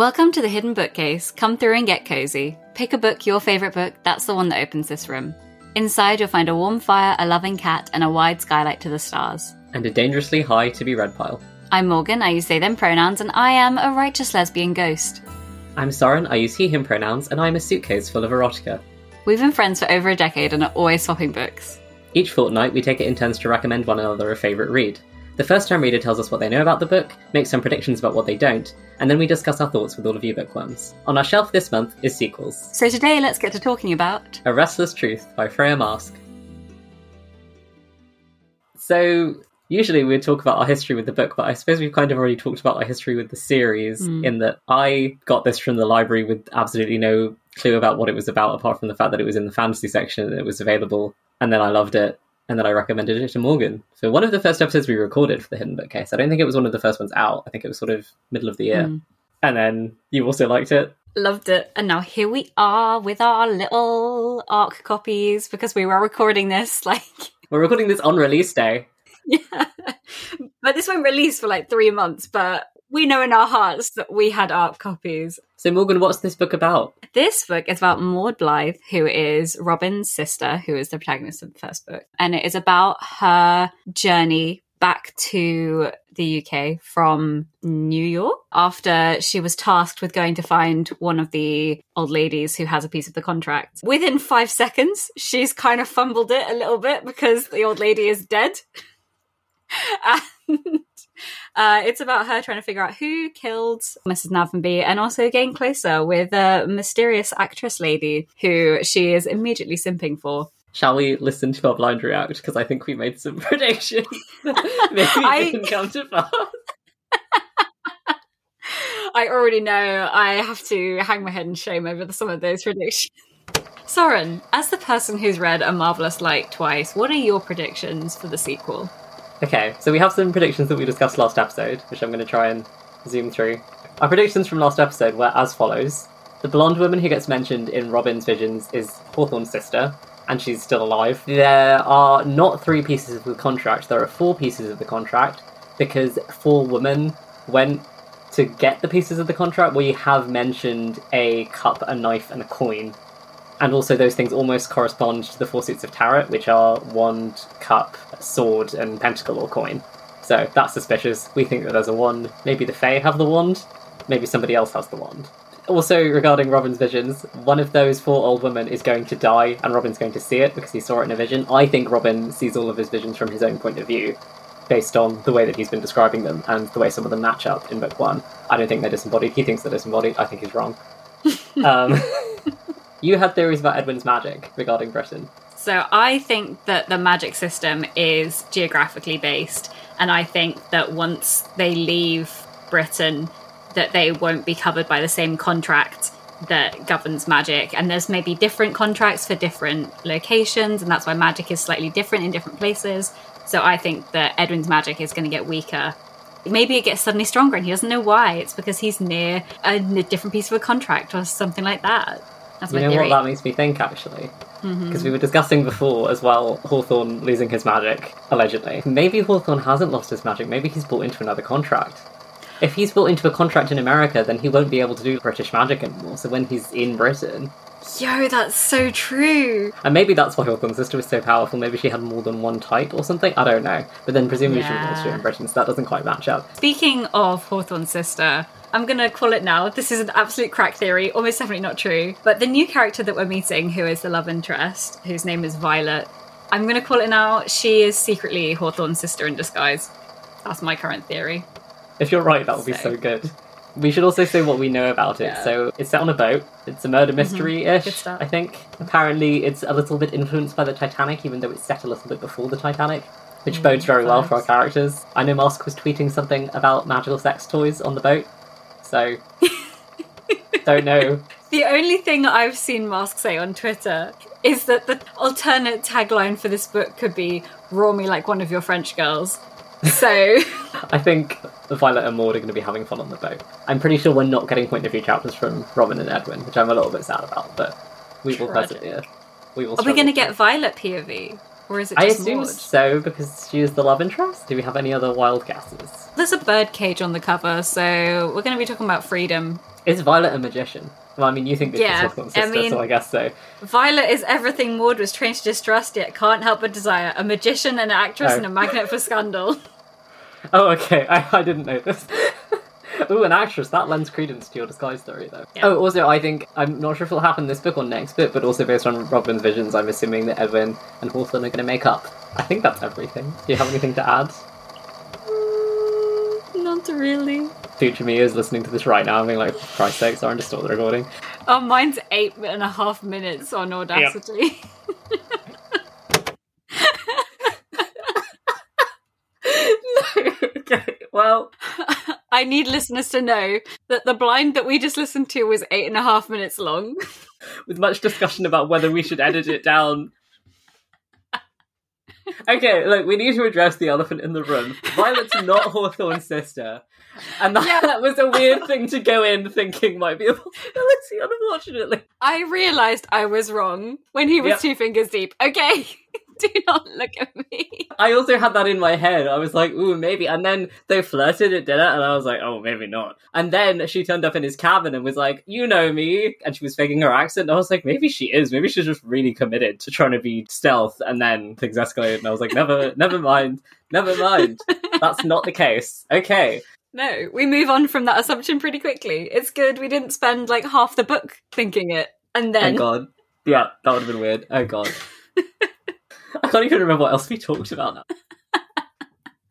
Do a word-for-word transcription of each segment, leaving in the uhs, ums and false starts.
Welcome to The Hidden Bookcase. Come through and get cozy. Pick a book, your favourite book, that's the one that opens this room. Inside you'll find a warm fire, a loving cat, and a wide skylight to the stars. And a dangerously high to be read pile. I'm Morgan, I use they them pronouns, and I am a righteous lesbian ghost. I'm Soren, I use he him pronouns, and I'm a suitcase full of erotica. We've been friends for over a decade and are always swapping books. Each fortnight we take it in turns to recommend one another a favourite read. The first-time reader tells us what they know about the book, makes some predictions about what they don't, and then we discuss our thoughts with all of you bookworms. On our shelf this month is sequels. So today let's get to talking about A Restless Truth by Freya Marske. So, usually we talk about our history with the book, but I suppose we've kind of already talked about our history with the series, mm. in that I got this from the library with absolutely no clue about what it was about, apart from the fact that it was in the fantasy section and it was available, and then I loved it. And then I recommended it to Morgan. So one of the first episodes we recorded for The Hidden Bookcase. I don't think it was one of the first ones out. I think it was sort of middle of the year. Mm. And then you also liked it. Loved it. And now here we are with our little ARC copies, because we were recording this like... We're recording this on release day. Yeah. But this won't release for like three months, but... We know in our hearts that we had ARC copies. So Morgan, what's this book about? This book is about Maud Blythe, who is Robin's sister, who is the protagonist of the first book. And it is about her journey back to the U K from New York after she was tasked with going to find one of the old ladies who has a piece of the contract. Within five seconds, she's kind of fumbled it a little bit because the old lady is dead. And... Uh, it's about her trying to figure out who killed Missus Navenby, and also getting closer with a mysterious actress lady who she is immediately simping for. Shall we listen to our blind react? Because I think we made some predictions. Maybe I... it didn't come to pass. I already know I have to hang my head in shame over some of those predictions. Soren, as the person who's read A Marvelous Light twice, what are your predictions for the sequel? Okay, so we have some predictions that we discussed last episode, which I'm going to try and zoom through. Our predictions from last episode were as follows. The blonde woman who gets mentioned in Robin's visions is Hawthorne's sister, and she's still alive. There are not three pieces of the contract, there are four pieces of the contract, because four women went to get the pieces of the contract. We have mentioned a cup, a knife, and a coin. And also those things almost correspond to the four suits of tarot, which are wand, cup, sword, and pentacle or coin. So that's suspicious. We think that there's a wand. Maybe the Fae have the wand. Maybe somebody else has the wand. Also, regarding Robin's visions, one of those four old women is going to die, and Robin's going to see it because he saw it in a vision. I think Robin sees all of his visions from his own point of view, based on the way that he's been describing them and the way some of them match up in book one. I don't think they're disembodied. He thinks they're disembodied. I think he's wrong. Um... You had theories about Edwin's magic regarding Britain. So I think that the magic system is geographically based, and I think that once they leave Britain, that they won't be covered by the same contract that governs magic. And there's maybe different contracts for different locations, and that's why magic is slightly different in different places. So I think that Edwin's magic is going to get weaker. Maybe it gets suddenly stronger and he doesn't know why. It's because he's near a different piece of a contract or something like that. That's you know theory. What that makes me think, actually? Because mm-hmm. we were discussing before as well, Hawthorne losing his magic, allegedly. Maybe Hawthorne hasn't lost his magic, maybe he's bought into another contract. If he's bought into a contract in America, then he won't be able to do British magic anymore, so when he's in Britain... Yo, that's so true! And maybe that's why Hawthorne's sister was so powerful, maybe she had more than one type or something, I don't know. But then presumably yeah. she was also in Britain, so that doesn't quite match up. Speaking of Hawthorne's sister... I'm going to call it now. This is an absolute crack theory, almost definitely not true. But the new character that we're meeting, who is the love interest, whose name is Violet, I'm going to call it now, she is secretly Hawthorne's sister in disguise. That's my current theory. If you're right, that would so. be so good. We should also say what we know about it. Yeah. So it's set on a boat. It's a murder mystery-ish, mm-hmm. I think. Apparently it's a little bit influenced by the Titanic, even though it's set a little bit before the Titanic. Which mm-hmm. bodes very well for our characters. I know Marske was tweeting something about magical sex toys on the boat. So, don't know. The only thing that I've seen Marske say on Twitter is that the alternate tagline for this book could be, "Roar me like one of your French girls." So... I think Violet and Maud are going to be having fun on the boat. I'm pretty sure we're not getting point of view chapters from Robin and Edwin, which I'm a little bit sad about, but we Tragic. will persevere. We will. Are we going to get Violet P O V? Or is it just I assume Maud? So, because she is the love interest. Do we have any other wild guesses? There's a bird cage on the cover, so we're going to be talking about freedom. Is Violet a magician? Well, I mean, you think that yeah, she's Osborne's sister, I mean, so I guess so. Violet is everything Maud was trained to distrust, yet can't help but desire. A magician, an actress, oh. and a magnet for scandal. Oh, okay. I, I didn't know this. Ooh, an actress. That lends credence to your disguise theory, though. Yeah. Oh, also, I think, I'm not sure if it'll happen this book or next book, but also based on Robin's visions, I'm assuming that Edwin and Hawthorne are going to make up. I think that's everything. Do you have anything to add? Mm, not really. Future me is listening to this right now and being like, for Christ's sake, sorry, I just stopped the recording. Oh, mine's eight and a half minutes on Audacity. Yep. No, okay, well... I need listeners to know that the blind that we just listened to was eight and a half minutes long. With much discussion about whether we should edit it down. Okay, look, we need to address the elephant in the room. Violet's not Hawthorne's sister. And that, yeah. that was a weird thing to go in thinking might be a possibility, unfortunately. I realised I was wrong when he was yep. two fingers deep. Okay. Do not look at me. I also had that in my head. I was like, ooh, maybe. And then they flirted at dinner, and I was like, oh, maybe not. And then she turned up in his cabin and was like, you know me. And she was faking her accent. And I was like, maybe she is. Maybe she's just really committed to trying to be stealth. And then things escalated, and I was like, never, never mind. Never mind. That's not the case. Okay. No, we move on from that assumption pretty quickly. It's good we didn't spend, like, half the book thinking it. And then... Oh, God. Yeah, that would have been weird. Oh, God. I can't even remember what else we talked about.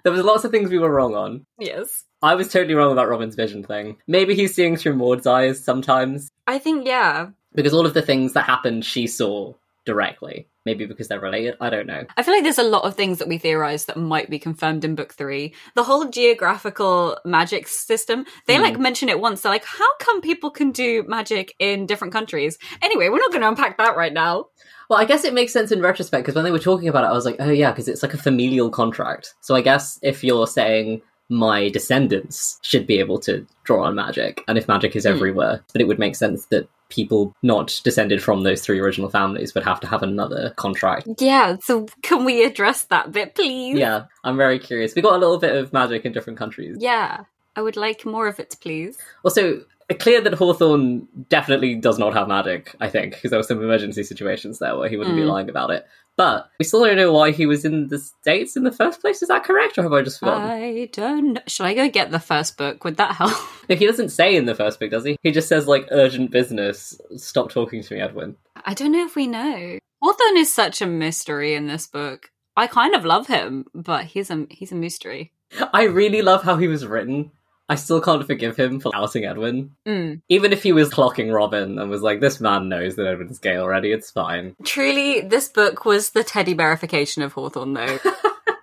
There was lots of things we were wrong on. Yes. I was totally wrong about Robin's vision thing. Maybe he's seeing through Maud's eyes sometimes. I think, yeah. Because all of the things that happened, she saw directly. Maybe because they're related. I don't know. I feel like there's a lot of things that we theorise that might be confirmed in book three. The whole geographical magic system, they mm. like mention it once. They're like, how come people can do magic in different countries? Anyway, we're not going to unpack that right now. Well, I guess it makes sense in retrospect, because when they were talking about it, I was like, oh yeah, because it's like a familial contract. So I guess if you're saying my descendants should be able to draw on magic, and if magic is mm. everywhere, but it would make sense that people not descended from those three original families would have to have another contract. Yeah, so can we address that bit, please? Yeah, I'm very curious. We got a little bit of magic in different countries. Yeah, I would like more of it, please. Also, clear that Hawthorne definitely does not have magic, I think, because there were some emergency situations there where he wouldn't mm. be lying about it. But we still don't know why he was in the States in the first place. Is that correct, or have I just forgotten? I don't know. Should I go get the first book? Would that help? No, he doesn't say in the first book, does he? He just says, like, urgent business. Stop talking to me, Edwin. I don't know if we know. Hawthorne is such a mystery in this book. I kind of love him, but he's a, he's a mystery. I really love how he was written. I still can't forgive him for outing Edwin. Mm. Even if he was clocking Robin and was like, this man knows that Edwin's gay already, it's fine. Truly, this book was the teddy bearification of Hawthorne, though.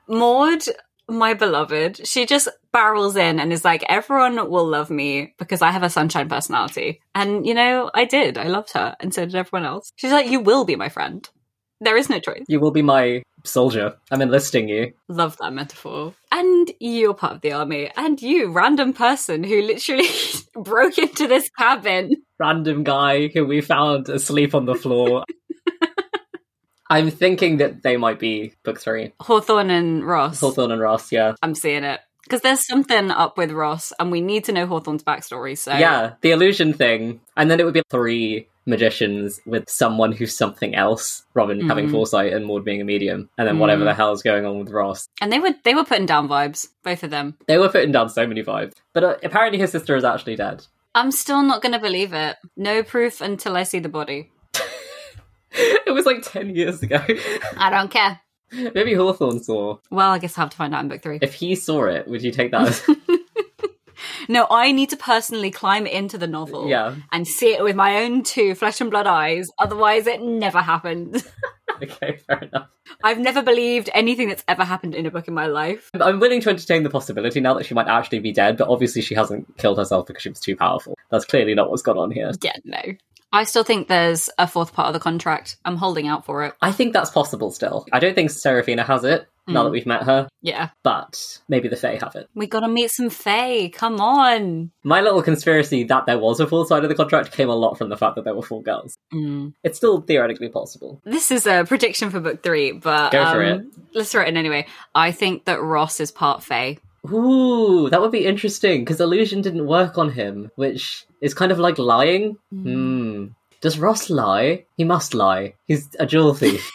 Maud, my beloved, she just barrels in and is like, everyone will love me because I have a sunshine personality. And, you know, I did. I loved her, and so did everyone else. She's like, you will be my friend. There is no choice. You will be my soldier. I'm enlisting you. Love that metaphor. And you're part of the army. And you, random person who literally broke into this cabin. Random guy who we found asleep on the floor. I'm thinking that they might be book three. Hawthorne and Ross. Hawthorne and Ross, yeah. I'm seeing it. Because there's something up with Ross, and we need to know Hawthorne's backstory, so... Yeah, the illusion thing. And then it would be three... magicians with someone who's something else. Robin mm. having foresight and Maud being a medium, and then mm. whatever the hell's going on with Ross. And they were they were putting down vibes, both of them. They were putting down so many vibes. But uh, apparently his sister is actually dead. I'm still not going to believe it. No proof until I see the body. It was like ten years ago. I don't care. Maybe Hawthorne saw. Well, I guess I'll have to find out in book three. If he saw it, would you take that as... No, I need to personally climb into the novel yeah. and see it with my own two flesh and blood eyes. Otherwise, it never happened. Okay, fair enough. I've never believed anything that's ever happened in a book in my life. I'm willing to entertain the possibility now that she might actually be dead, but obviously she hasn't killed herself because she was too powerful. That's clearly not what's gone on here. Yeah, no. I still think there's a fourth part of the contract. I'm holding out for it. I think that's possible still. I don't think Seraphina has it. mm. now that we've met her. Yeah. But maybe the Fae have it. We gotta meet some Fae. Come on. My little conspiracy that there was a full side of the contract came a lot from the fact that there were four girls. Mm. It's still theoretically possible. This is a prediction for book three, but Go for um, it. Let's throw it in anyway. I think that Ross is part Fae. Ooh, that would be interesting, because illusion didn't work on him, which is kind of like lying. Mm. Mm. Does Ross lie? He must lie. He's a jewel thief.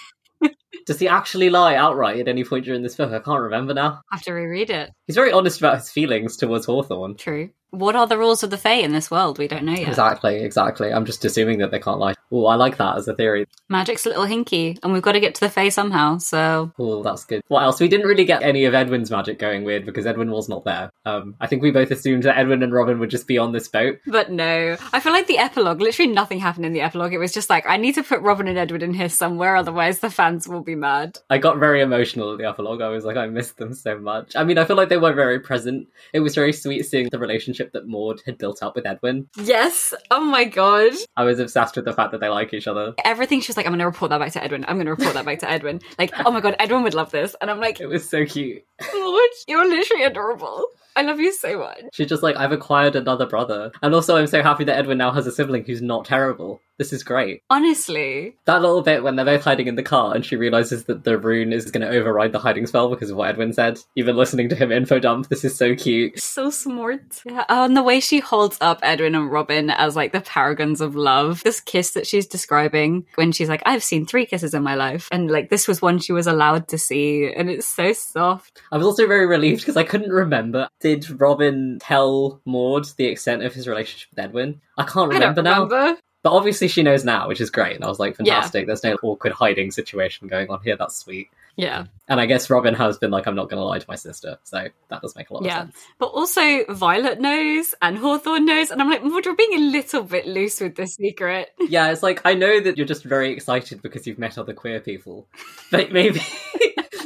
Does he actually lie outright at any point during this book? I can't remember now. I have to reread it. He's very honest about his feelings towards Hawthorne. True. What are the rules of the Fae in this world? We don't know yet. Exactly, exactly. I'm just assuming that they can't lie. Oh, I like that as a theory. Magic's a little hinky, and we've got to get to the Fae somehow, so... Oh, that's good. What else? We didn't really get any of Edwin's magic going weird, because Edwin was not there. Um, I think we both assumed that Edwin and Robin would just be on this boat. But no. I feel like the epilogue, literally nothing happened in the epilogue. It was just like, I need to put Robin and Edwin in here somewhere, otherwise the fans will be mad. I got very emotional at the epilogue. I was like, I missed them so much. I mean, I feel like they were very present. It was very sweet seeing the relationship that Maud had built up with Edwin. Yes. Oh my god. I was obsessed with the fact that they like each other. Everything she was like, I'm gonna report that back to Edwin. I'm gonna report that back to Edwin. Like, oh my god, Edwin would love this. And I'm like, it was so cute. Maud, you're literally adorable. I love you so much. She's just like, I've acquired another brother. And also I'm so happy that Edwin now has a sibling who's not terrible. This is great. Honestly. That little bit when they're both hiding in the car and she realises that the rune is going to override the hiding spell because of what Edwin said. Even listening to him info dump, this is so cute. So smart. Yeah. Oh, and the way she holds up Edwin and Robin as like the paragons of love. This kiss that she's describing when she's like, I've seen three kisses in my life. And like, this was one she was allowed to see. And it's so soft. I was also very relieved because I couldn't remember. Did Robin tell Maud the extent of his relationship with Edwin? I can't remember I don't now. Remember. But obviously she knows now, which is great. And I was like, fantastic. Yeah. There's no awkward hiding situation going on here. That's sweet. Yeah. And I guess Robin has been like, I'm not going to lie to my sister. So that does make a lot yeah. of sense. But also Violet knows and Hawthorne knows. And I'm like, Maud, you're being a little bit loose with this secret. Yeah, it's like, I know that you're just very excited because you've met other queer people. But maybe...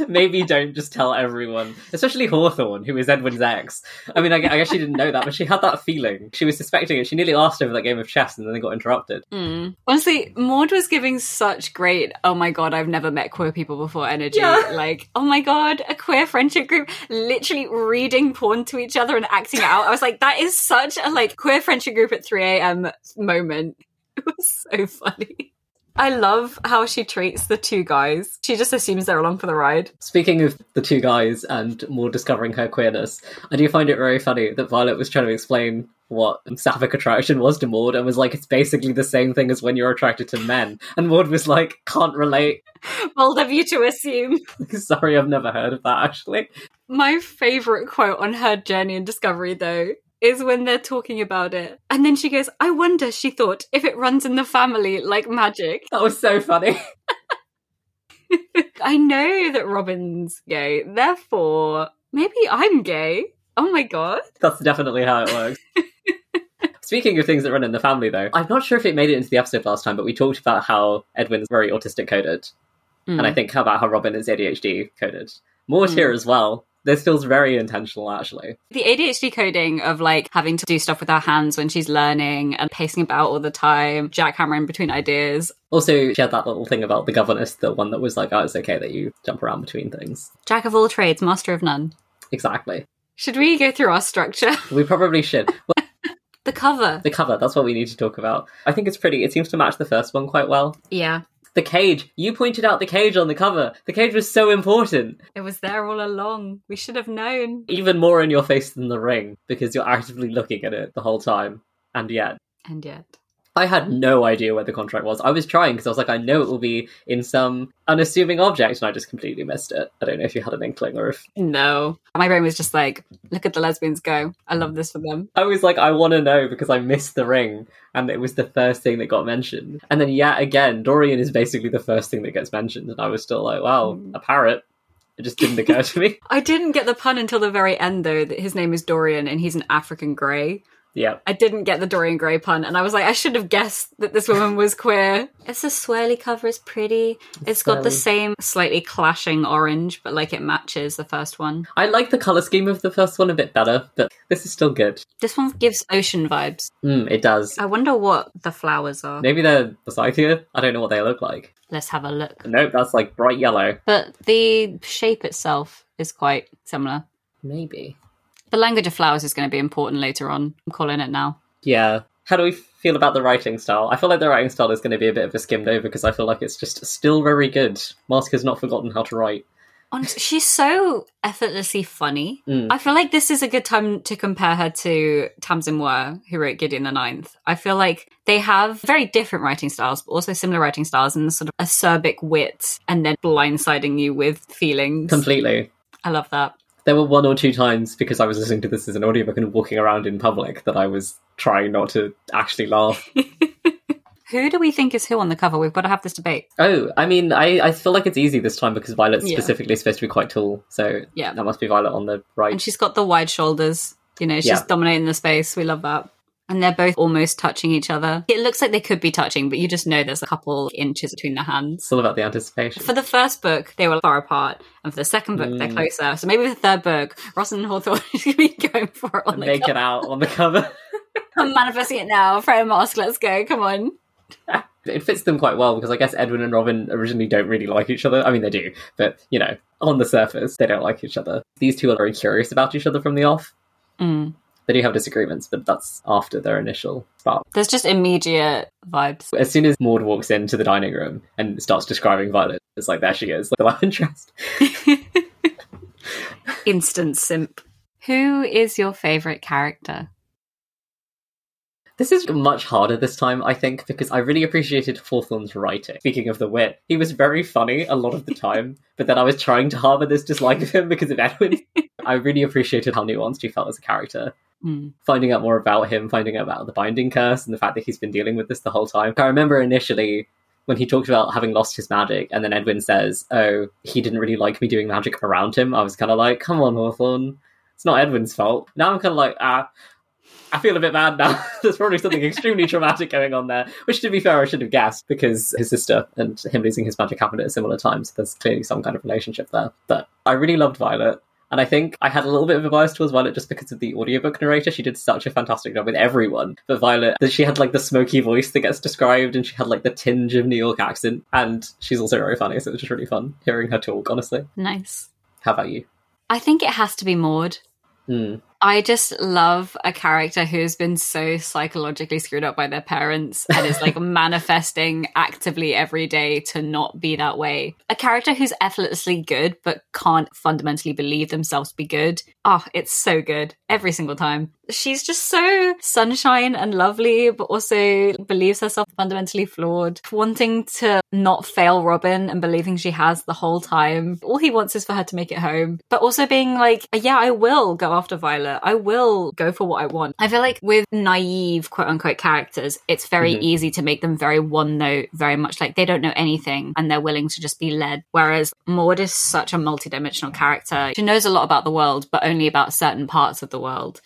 Maybe don't just tell everyone, especially Hawthorne, who is Edwin's ex. I mean, I, I guess she didn't know that, but she had that feeling. She was suspecting it. She nearly asked over that game of chess and then they got interrupted. Mm. Honestly, Maud was giving such great, oh my god, I've never met queer people before energy. Yeah. Like, oh my god, a queer friendship group, literally reading porn to each other and acting it out. I was like, that is such a like queer friendship group at three a.m. moment. It was so funny. I love how she treats the two guys. She just assumes they're along for the ride. Speaking of the two guys and more discovering her queerness, I do find it very funny that Violet was trying to explain what sapphic attraction was to Maud and was like, it's basically the same thing as when you're attracted to men. And Maud was like, can't relate. Bold of you to assume. Sorry, I've never heard of that, actually. My favourite quote on her journey and discovery, though, is when they're talking about it. And then she goes, I wonder, she thought, if it runs in the family like magic. That was so funny. I know that Robin's gay, therefore, maybe I'm gay. Oh my god. That's definitely how it works. Speaking of things that run in the family, though, I'm not sure if it made it into the episode last time, but we talked about how Edwin's very autistic coded. Mm. And I think about how Robin is A D H D coded. Maud mm. here as well. This feels very intentional, actually. The A D H D coding of, like, having to do stuff with her hands when she's learning and pacing about all the time, jackhammering between ideas. Also, she had that little thing about the governess, the one that was like, oh, it's okay that you jump around between things. Jack of all trades, master of none. Exactly. Should we go through our structure? We probably should. Well, the cover. The cover, that's what we need to talk about. I think it's pretty. It seems to match the first one quite well. Yeah. The cage. You pointed out the cage on the cover. The cage was so important. It was there all along. We should have known. Even more in your face than the ring, because you're actively looking at it the whole time. And yet. And yet. I had no idea where the contract was. I was trying, because I was like, I know it will be in some unassuming object, and I just completely missed it. I don't know if you had an inkling or if... No. My brain was just like, look at the lesbians go. I love this for them. I was like, I want to know, because I missed the ring, and it was the first thing that got mentioned. And then, yet again, Dorian is basically the first thing that gets mentioned, and I was still like, wow, mm. a parrot. It just didn't occur to me. I didn't get the pun until the very end, though, that his name is Dorian, and he's an African grey. Yeah. I didn't get the Dorian Gray pun, and I was like, I should have guessed that this woman was queer. It's a swirly cover, it's pretty. It's, it's got um, the same slightly clashing orange, but like it matches the first one. I like the colour scheme of the first one a bit better, but this is still good. This one gives ocean vibes. Mm, it does. I wonder what the flowers are. Maybe they're Forsythia? I don't know what they look like. Let's have a look. Nope, that's like bright yellow. But the shape itself is quite similar. Maybe. The language of flowers is going to be important later on. I'm calling it now. Yeah. How do we feel about the writing style? I feel like the writing style is going to be a bit of a skimmed over because I feel like it's just still very good. Marske has not forgotten how to write. Honestly, she's so effortlessly funny. Mm. I feel like this is a good time to compare her to Tamsyn Muir, who wrote Gideon the Ninth. I feel like they have very different writing styles, but also similar writing styles and the sort of acerbic wit and then blindsiding you with feelings. Completely. I love that. There were one or two times, because I was listening to this as an audiobook and walking around in public, that I was trying not to actually laugh. Who do we think is who on the cover? We've got to have this debate. Oh, I mean, I, I feel like it's easy this time because Violet's yeah. specifically supposed to be quite tall. So yeah. that must be Violet on the right. And she's got the wide shoulders. You know, she's yeah. dominating the space. We love that. And they're both almost touching each other. It looks like they could be touching, but you just know there's a couple inches between their hands. It's all about the anticipation. For the first book, they were far apart. And for the second book, mm. they're closer. So maybe for the third book, Ross and Hawthorne is going to be going for it on and the cover. Make it out on the cover. I'm manifesting it now. Freya Marske, let's go. Come on. It fits them quite well because I guess Edwin and Robin originally don't really like each other. I mean, they do. But, you know, on the surface, they don't like each other. These two are very curious about each other from the off. Mm. They do have disagreements, but that's after their initial spark. There's just immediate vibes. As soon as Maud walks into the dining room and starts describing Violet, it's like, there she is, like the love interest. Instant simp. Who is your favourite character? This is much harder this time, I think, because I really appreciated Hawthorne's writing. Speaking of the wit, he was very funny a lot of the time, but then I was trying to harbour this dislike of him because of Edwin. I really appreciated how nuanced he felt as a character. Mm. Finding out more about him, finding out about the binding curse and the fact that he's been dealing with this the whole time. I remember initially when he talked about having lost his magic and then Edwin says, oh, he didn't really like me doing magic around him. I was kind of like, come on, Hawthorne. It's not Edwin's fault. Now I'm kind of like, ah, I feel a bit bad now. There's probably something extremely traumatic going on there, which to be fair, I should have guessed because his sister and him losing his magic happened at a similar time. So there's clearly some kind of relationship there. But I really loved Violet. And I think I had a little bit of a bias towards Violet just because of the audiobook narrator. She did such a fantastic job with everyone. But Violet, she had like the smoky voice that gets described and she had like the tinge of New York accent. And she's also very funny. So it was just really fun hearing her talk, honestly. Nice. How about you? I think it has to be Maud. Mm. I just love a character who's been so psychologically screwed up by their parents and is like manifesting actively every day to not be that way. A character who's effortlessly good but can't fundamentally believe themselves to be good. Oh, it's so good every single time. She's just so sunshine and lovely, but also believes herself fundamentally flawed, wanting to not fail Robin and believing she has the whole time. All he wants is for her to make it home, but also being like, yeah, I will go after Violet. I will go for what I want. I feel like with naive, quote unquote, characters, it's very mm-hmm. easy to make them very one note, very much like they don't know anything and they're willing to just be led. Whereas Maud is such a multidimensional character. She knows a lot about the world, but only about certain parts of the world.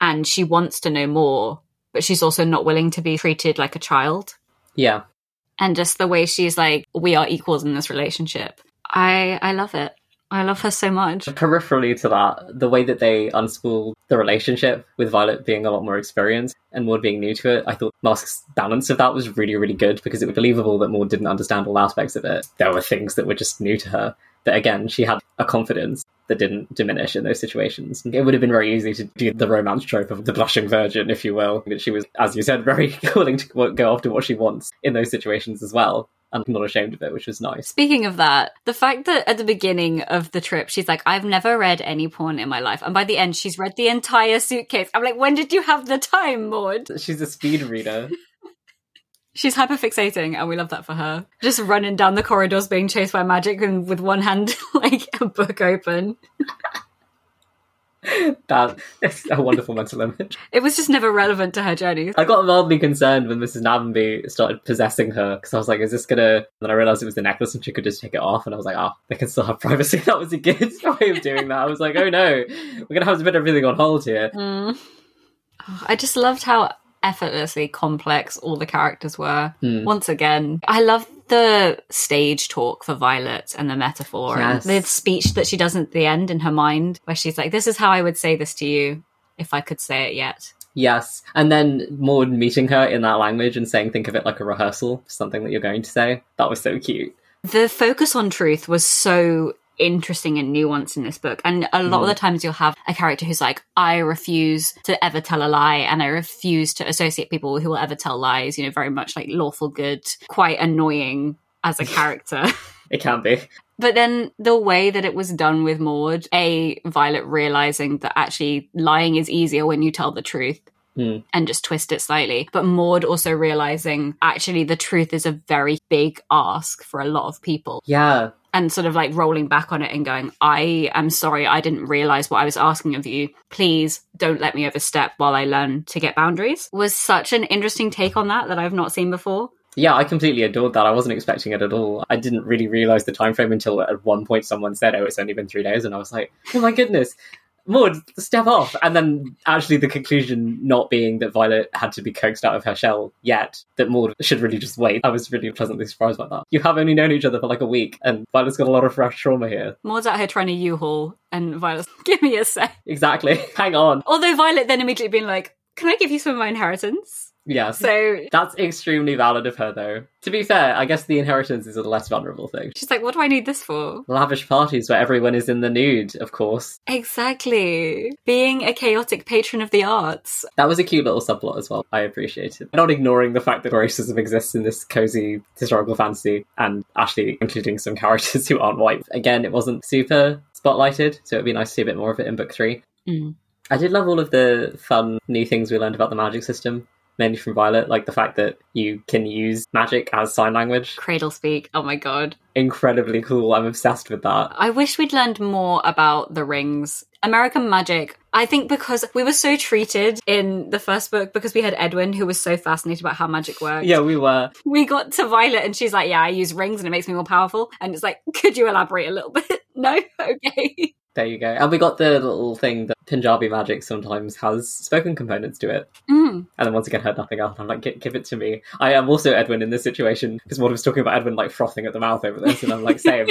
And she wants to know more, but she's also not willing to be treated like a child. Yeah. And just the way she's like, we are equals in this relationship. I I love it. I love her so much. Peripherally to that, the way that they unspool the relationship with Violet being a lot more experienced and Maud being new to it, I thought Maske's balance of that was really, really good because it was believable that Maud didn't understand all aspects of it. There were things that were just new to her. That again, she had a confidence that didn't diminish in those situations. It would have been very easy to do the romance trope of the blushing virgin, if you will. But she was, as you said, very willing to go after what she wants in those situations as well. I'm not ashamed of it, which was nice. Speaking of that, the fact that at the beginning of the trip, she's like, I've never read any porn in my life. And by the end, she's read the entire suitcase. I'm like, when did you have the time, Maud? She's a speed reader. She's hyperfixating, and we love that for her. Just running down the corridors being chased by magic and with one hand, like, a book open. That is a wonderful mental image. It was just never relevant to her journey. I got mildly concerned when Missus Navenby started possessing her, because I was like, is this going to... Then I realised it was the necklace and she could just take it off, and I was like, oh, they can still have privacy. That was a good way of doing that. I was like, oh no, we're going to have to put everything on hold here. Mm. I just loved how effortlessly complex all the characters were. Mm. Once again, I love the stage talk for Violet and the metaphor, yes, and the speech that she does at the end in her mind, where she's like, this is how I would say this to you if I could say it yet. Yes. And then Maud meeting her in that language and saying, think of it like a rehearsal for something that you're going to say. That was so cute. The focus on truth was so interesting and nuanced in this book. And a lot mm. of the times you'll have a character who's like, I refuse to ever tell a lie, and I refuse to associate people who will ever tell lies, you know, very much like lawful good, quite annoying as a character. It can be. But then the way that it was done with Maud, A, Violet realizing that actually lying is easier when you tell the truth mm. and just twist it slightly. But Maud also realizing actually the truth is a very big ask for a lot of people. Yeah. And sort of like rolling back on it and going, I am sorry, I didn't realize what I was asking of you. Please don't let me overstep while I learn to get boundaries. Was such an interesting take on that that I've not seen before. Yeah, I completely adored that. I wasn't expecting it at all. I didn't really realise the time frame until at one point someone said, oh, it's only been three days. And I was like, oh my goodness, Maud, step off. And then actually the conclusion not being that Violet had to be coaxed out of her shell yet, that Maud should really just wait. I was really pleasantly surprised by that. You have only known each other for like a week and Violet's got a lot of fresh trauma here. Maud's out here trying to U-Haul and Violet's, give me a sec. Exactly. Hang on. Although Violet then immediately being like, can I give you some of my inheritance? Yeah, so that's extremely valid of her, though. To be fair, I guess the inheritance is a less vulnerable thing. She's like, what do I need this for? Lavish parties where everyone is in the nude, of course. Exactly. Being a chaotic patron of the arts. That was a cute little subplot as well. I appreciate it. Not ignoring the fact that racism exists in this cozy historical fantasy, and actually including some characters who aren't white. Again, it wasn't super spotlighted, so it'd be nice to see a bit more of it in book three. Mm. I did love all of the fun new things we learned about the magic system. Mainly from Violet, like the fact that you can use magic as sign language. Cradle speak. Oh my god. Incredibly cool. I'm obsessed with that. I wish we'd learned more about the rings. American magic, I think, because we were so treated in the first book because we had Edwin, who was so fascinated about how magic worked. Yeah, we were. We got to Violet and she's like, yeah, I use rings and it makes me more powerful. And it's like, could you elaborate a little bit? No? Okay. There you go. And we got the little thing that Punjabi magic sometimes has spoken components to it. Mm. And then once again heard nothing else. I'm like, give it to me. I am also Edwin in this situation, because Maud was talking about Edwin like frothing at the mouth over this. And I'm like, same.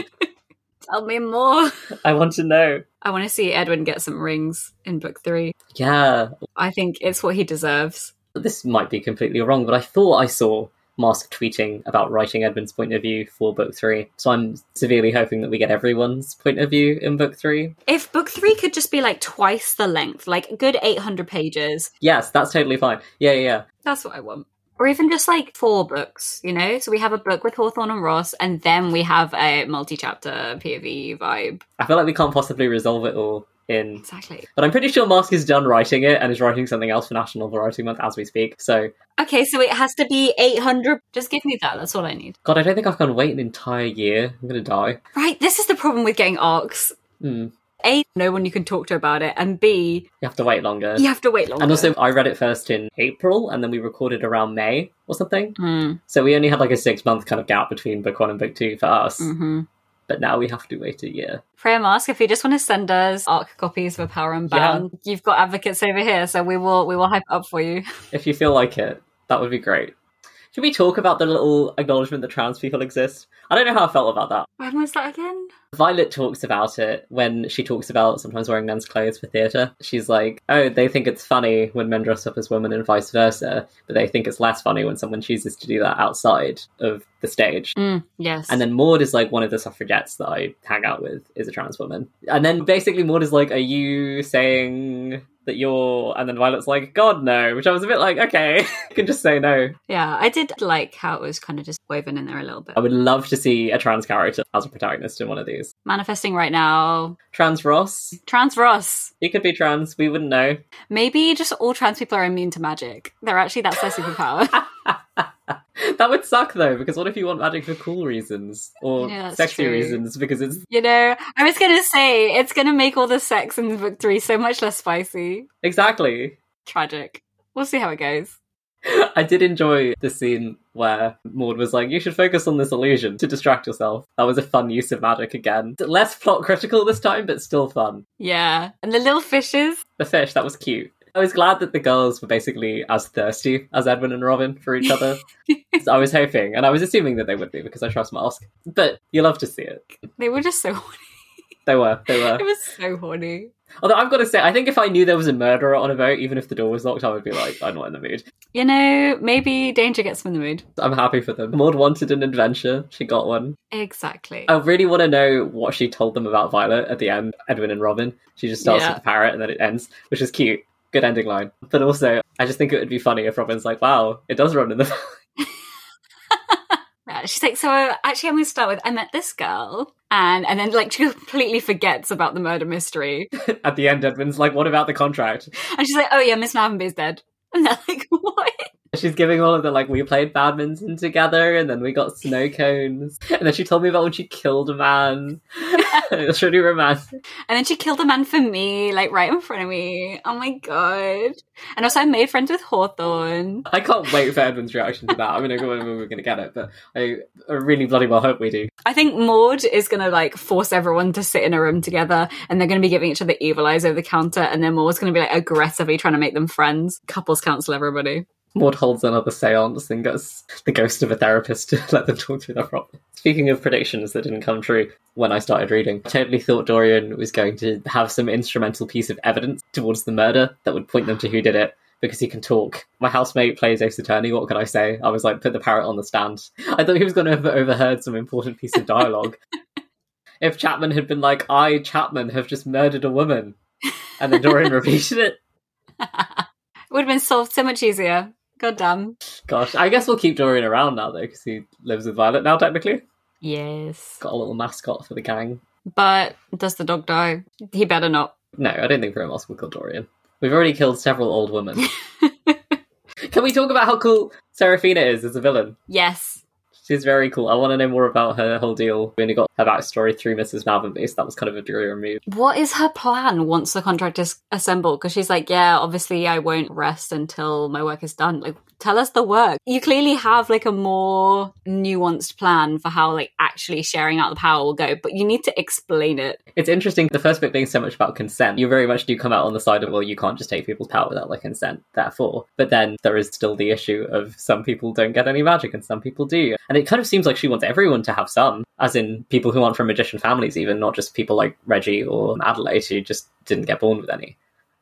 Tell me more. I want to know. I want to see Edwin get some rings in book three. Yeah. I think it's what he deserves. This might be completely wrong, but I thought I saw Marske tweeting about writing Edwin's point of view for book three. So I'm severely hoping that we get everyone's point of view in book three. If book three could just be like twice the length, like a good eight hundred pages. Yes, that's totally fine. Yeah, yeah, yeah. That's what I want. Or even just like four books, you know? So we have a book with Hawthorne and Ross, and then we have a multi-chapter P O V vibe. I feel like we can't possibly resolve it all in... Exactly. But I'm pretty sure Marske is done writing it and is writing something else for National Variety Month as we speak, so... Okay, so it has to be eight hundred. Just give me that, that's all I need. God, I don't think I can wait an entire year. I'm gonna die. Right, this is the problem with getting arcs. Mm. A, no one you can talk to about it, and B... You have to wait longer. You have to wait longer. And also, I read it first in April, and then we recorded around May or something. Mm. So we only had like a six-month kind of gap between book one and book two for us. Mm-hmm. But now we have to wait a year. Freya Marske, if you just want to send us ARC copies for Power Unbound, yeah. You've got advocates over here, so we will we will hype up for you. If you feel like it, that would be great. Should we talk about the little acknowledgement that trans people exist? I don't know how I felt about that. When was that again? Violet talks about it when she talks about sometimes wearing men's clothes for theatre. She's like, oh, they think it's funny when men dress up as women and vice versa, but they think it's less funny when someone chooses to do that outside of the stage. Mm, yes. And then Maud is like, one of the suffragettes that I hang out with is a trans woman. And then basically Maud is like, are you saying... that you're, and then Violet's like, God, no, which I was a bit like, okay, you can just say no. Yeah, I did like how it was kind of just woven in there a little bit. I would love to see a trans character as a protagonist in one of these. Manifesting right now. Trans Ross. Trans Ross. He could be trans, we wouldn't know. Maybe just all trans people are immune to magic. They're actually, that's their superpower. That would suck, though, because what if you want magic for cool reasons or yeah, sexy true. reasons? Because it's... You know, I was going to say, it's going to make all the sex in book three so much less spicy. Exactly. Tragic. We'll see how it goes. I did enjoy the scene where Maud was like, you should focus on this illusion to distract yourself. That was a fun use of magic again. Less plot critical this time, but still fun. Yeah. And the little fishes. The fish, that was cute. I was glad that the girls were basically as thirsty as Edwin and Robin for each other. So I was hoping, and I was assuming that they would be because I trust Marske. But you love to see it. They were just so horny. They were, they were. It was so horny. Although I've got to say, I think if I knew there was a murderer on a boat, even if the door was locked, I would be like, I'm not in the mood. You know, maybe danger gets them in the mood. I'm happy for them. Maud wanted an adventure. She got one. Exactly. I really want to know what she told them about Violet at the end, Edwin and Robin. She just starts yeah. with the parrot and then it ends, which is cute. Good ending line. But also, I just think it would be funny if Robin's like, wow, it does run in the valley. She's like, so uh, actually I'm going to start with, I met this girl. And and then, like, she completely forgets about the murder mystery. At the end, Edwin's like, what about the contract? And she's like, oh yeah, Miss Malvinby's dead. And they're like, what? She's giving all of the, like, we played badminton together and then we got snow cones. And then she told me about when she killed a man. It was really romantic. And then she killed a man for me, like, right in front of me. Oh my god. And also I made friends with Hawthorne. I can't wait for Edwin's reaction to that. I mean, I don't know when we're going to get it, but I really bloody well hope we do. I think Maud is going to, like, force everyone to sit in a room together and they're going to be giving each other evil eyes over the counter and then Maud's going to be, like, aggressively trying to make them friends. Couples counsel everybody. Maud holds another seance and gets the ghost of a therapist to let them talk through their problems. Speaking of predictions that didn't come true, when I started reading, I totally thought Dorian was going to have some instrumental piece of evidence towards the murder that would point them to who did it, because he can talk. My housemate plays Ace Attorney, what could I say? I was like, put the parrot on the stand. I thought he was going to have overheard some important piece of dialogue. If Chapman had been like, I, Chapman, have just murdered a woman, and then Dorian repeated it. It would have been solved so much easier. God damn. Gosh, I guess we'll keep Dorian around now, though, because he lives with Violet now, technically. Yes. Got a little mascot for the gang. But does the dog die? He better not. No, I don't think Freya Marske will kill Dorian. We've already killed several old women. Can we talk about how cool Seraphina is as a villain? Yes. She's very cool. I want to know more about her whole deal. We only got her backstory through Missus Malvinby, so that was kind of a dreary move. What is her plan once the contract is assembled? Because she's like, yeah, obviously I won't rest until my work is done. Like, tell us the work. You clearly have, like, a more nuanced plan for how, like, actually sharing out the power will go, but you need to explain it. It's interesting, the first book being so much about consent. You very much do come out on the side of, well, you can't just take people's power without their consent, therefore. But then there is still the issue of some people don't get any magic and some people do. And it kind of seems like she wants everyone to have some, as in people who aren't from magician families even, not just people like Reggie or Adelaide who just didn't get born with any.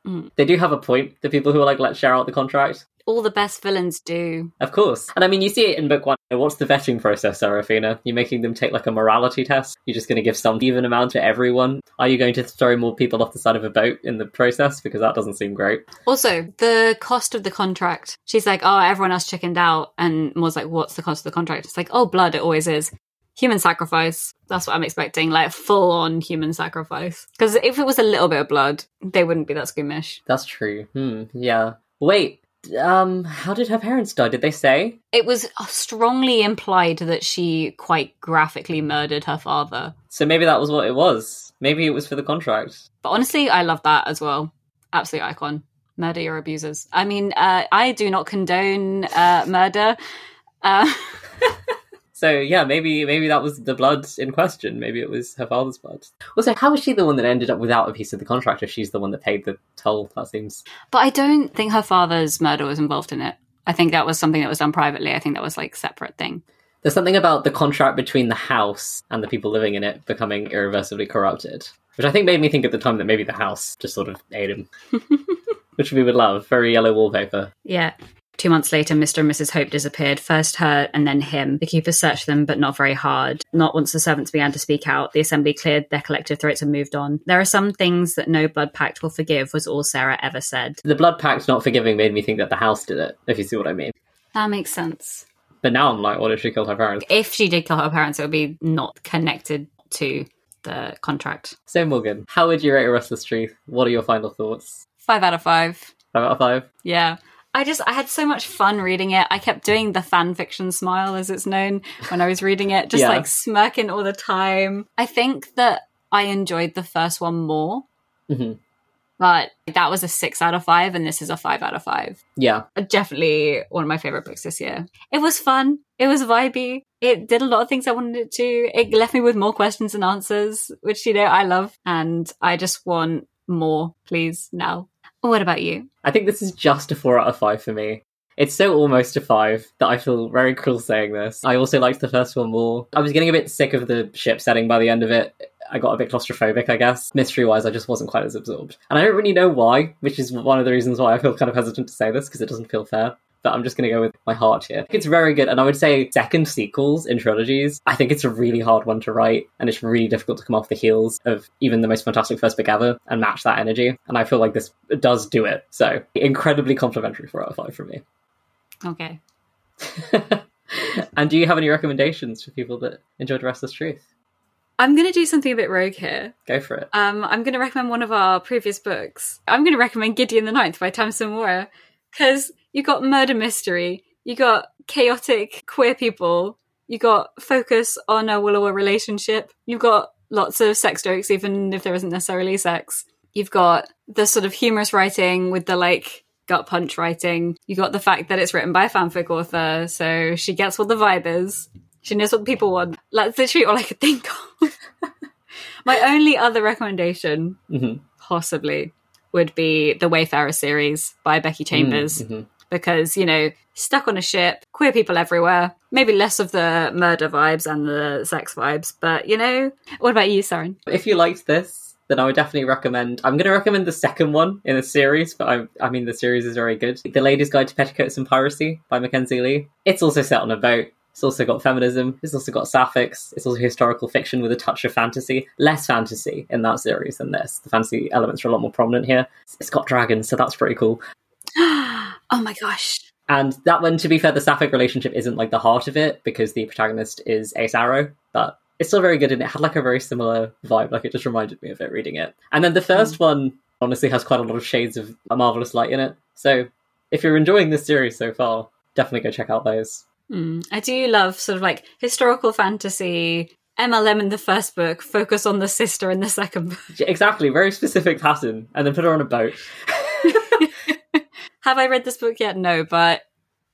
Mm. They do have a point, the people who are like, let's share out the contract. All the best villains do. Of course. And I mean, you see it in book one. What's the vetting process, Seraphina? You're making them take like a morality test? You're just going to give some even amount to everyone? Are you going to throw more people off the side of a boat in the process? Because that doesn't seem great. Also, the cost of the contract. She's like, oh, everyone else chickened out. And Maud's like, what's the cost of the contract? It's like, oh, blood, it always is. Human sacrifice. That's what I'm expecting. Like, full-on human sacrifice. Because if it was a little bit of blood, they wouldn't be that squeamish. That's true. Hmm. Yeah. Wait. Um, how did her parents die? Did they say? It was strongly implied that she quite graphically murdered her father. So maybe that was what it was. Maybe it was for the contract. But honestly, I love that as well. Absolute icon. Murder your abusers. I mean, uh, I do not condone uh, murder. Uh... So yeah, maybe maybe that was the blood in question. Maybe it was her father's blood. Also, how is she the one that ended up without a piece of the contract if she's the one that paid the toll? That seems... But I don't think her father's murder was involved in it. I think that was something that was done privately. I think that was, like, a separate thing. There's something about the contract between the house and the people living in it becoming irreversibly corrupted, which I think made me think at the time that maybe the house just sort of ate him, which we would love. Very yellow wallpaper. Yeah. Two months later, Mister and Missus Hope disappeared, first her and then him. The keepers searched them, but not very hard. Not once the servants began to speak out. The assembly cleared their collective throats and moved on. There are some things that no blood pact will forgive, was all Sarah ever said. The blood pact not forgiving made me think that the house did it, if you see what I mean. That makes sense. But now I'm like, what if she killed her parents? If she did kill her parents, it would be not connected to the contract. So, Morgan, how would you rate A Restless Truth? What are your final thoughts? Five out of five. Five out of five? Yeah. I just, I had so much fun reading it. I kept doing the fan fiction smile, as it's known, when I was reading it, just yeah. like smirking all the time. I think that I enjoyed the first one more, mm-hmm. but that was a six out of five, and this is a five out of five. Yeah. Definitely one of my favorite books this year. It was fun. It was vibey. It did a lot of things I wanted it to. It left me with more questions and answers, which, you know, I love. And I just want more, please, now. What about you? I think this is just a four out of five for me. It's so almost a five that I feel very cruel saying this. I also liked the first one more. I was getting a bit sick of the ship setting by the end of it. I got a bit claustrophobic, I guess. Mystery-wise, I just wasn't quite as absorbed. And I don't really know why, which is one of the reasons why I feel kind of hesitant to say this, because it doesn't feel fair. But I'm just going to go with my heart here. It's very good, and I would say second sequels in trilogies, I think it's a really hard one to write, and it's really difficult to come off the heels of even the most fantastic first book ever and match that energy. And I feel like this does do it. So incredibly complimentary four out of five for me. Okay. And do you have any recommendations for people that enjoyed Restless Truth? I'm going to do something a bit rogue here. Go for it. Um, I'm going to recommend one of our previous books. I'm going to recommend Gideon the Ninth by Tamsyn Muir, because you got murder mystery, you got chaotic queer people, you got focus on a will-o-will relationship, you've got lots of sex jokes, even if there isn't necessarily sex. You've got the sort of humorous writing with the, like, gut punch writing. You got the fact that it's written by a fanfic author, so she gets what the vibe is. She knows what the people want. That's literally all I could think of. My only other recommendation, mm-hmm. possibly, would be the Wayfarer series by Becky Chambers. Mm-hmm. Because, you know, stuck on a ship, queer people everywhere, maybe less of the murder vibes and the sex vibes. But, you know, what about you, Soren? If you liked this, then I would definitely recommend... I'm going to recommend the second one in the series, but I, I mean, the series is very good. The Ladies' Guide to Petticoats and Piracy by Mackenzie Lee. It's also set on a boat. It's also got feminism. It's also got sapphics. It's also historical fiction with a touch of fantasy. Less fantasy in that series than this. The fantasy elements are a lot more prominent here. It's got dragons, so that's pretty cool. Oh my gosh. And that one, to be fair, the sapphic relationship isn't like the heart of it, because the protagonist is Ace Arrow, but it's still very good, and it had like a very similar vibe. Like, it just reminded me of it reading it. And then the first mm. one honestly has quite a lot of shades of A Marvelous Light in it. So if you're enjoying this series so far, definitely go check out those. Mm. I do love sort of like historical fantasy, M L M in the first book, focus on the sister in the second book. Exactly, very specific pattern, and then put her on a boat. Have I read this book yet? No, but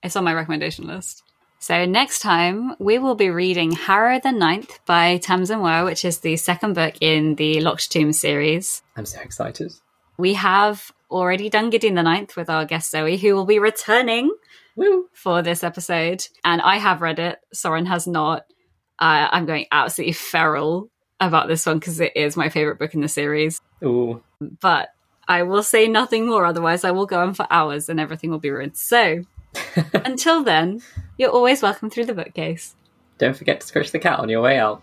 it's on my recommendation list. So next time, we will be reading Harrow the Ninth by Tamsyn Muir, which is the second book in the Locked Tomb series. I'm so excited. We have already done Gideon the Ninth with our guest Zoe, who will be returning Woo. for this episode. And I have read it. Soren has not. Uh, I'm going absolutely feral about this one because it is my favourite book in the series. Ooh. But I will say nothing more, otherwise I will go on for hours and everything will be ruined. So, until then, you're always welcome through the bookcase. Don't forget to scratch the cat on your way out.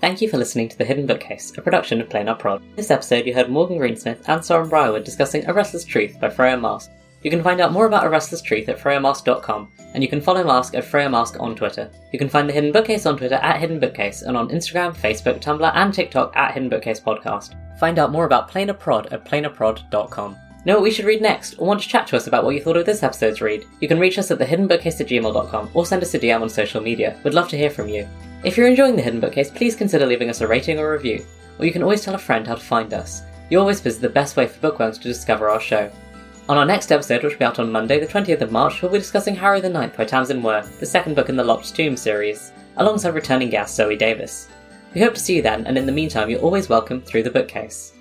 Thank you for listening to The Hidden Bookcase, a production of PlanarProd. In this episode, you heard Morgan Greensmith and Soren Briarwood discussing A Restless Truth by Freya Marske. You can find out more about A Restless Truth at freya marske dot com, and you can follow Marske at Freya Marske on Twitter. You can find The Hidden Bookcase on Twitter at Hidden Bookcase, and on Instagram, Facebook, Tumblr, and TikTok at Hidden Bookcase Podcast. Find out more about PlanarProd at planar prod dot com. Know what we should read next, or want to chat to us about what you thought of this episode's read? You can reach us at the hidden bookcase at gmail dot com, or send us a D M on social media. We'd love to hear from you. If you're enjoying The Hidden Bookcase, please consider leaving us a rating or review, or you can always tell a friend how to find us. Your whisper is the best way for bookworms to discover our show. On our next episode, which will be out on Monday, the twentieth of March, we'll be discussing Harrow the Ninth by Tamsyn Muir, the second book in the Locked Tomb series, alongside returning guest Zoe Davis. We hope to see you then, and in the meantime, you're always welcome through the bookcase.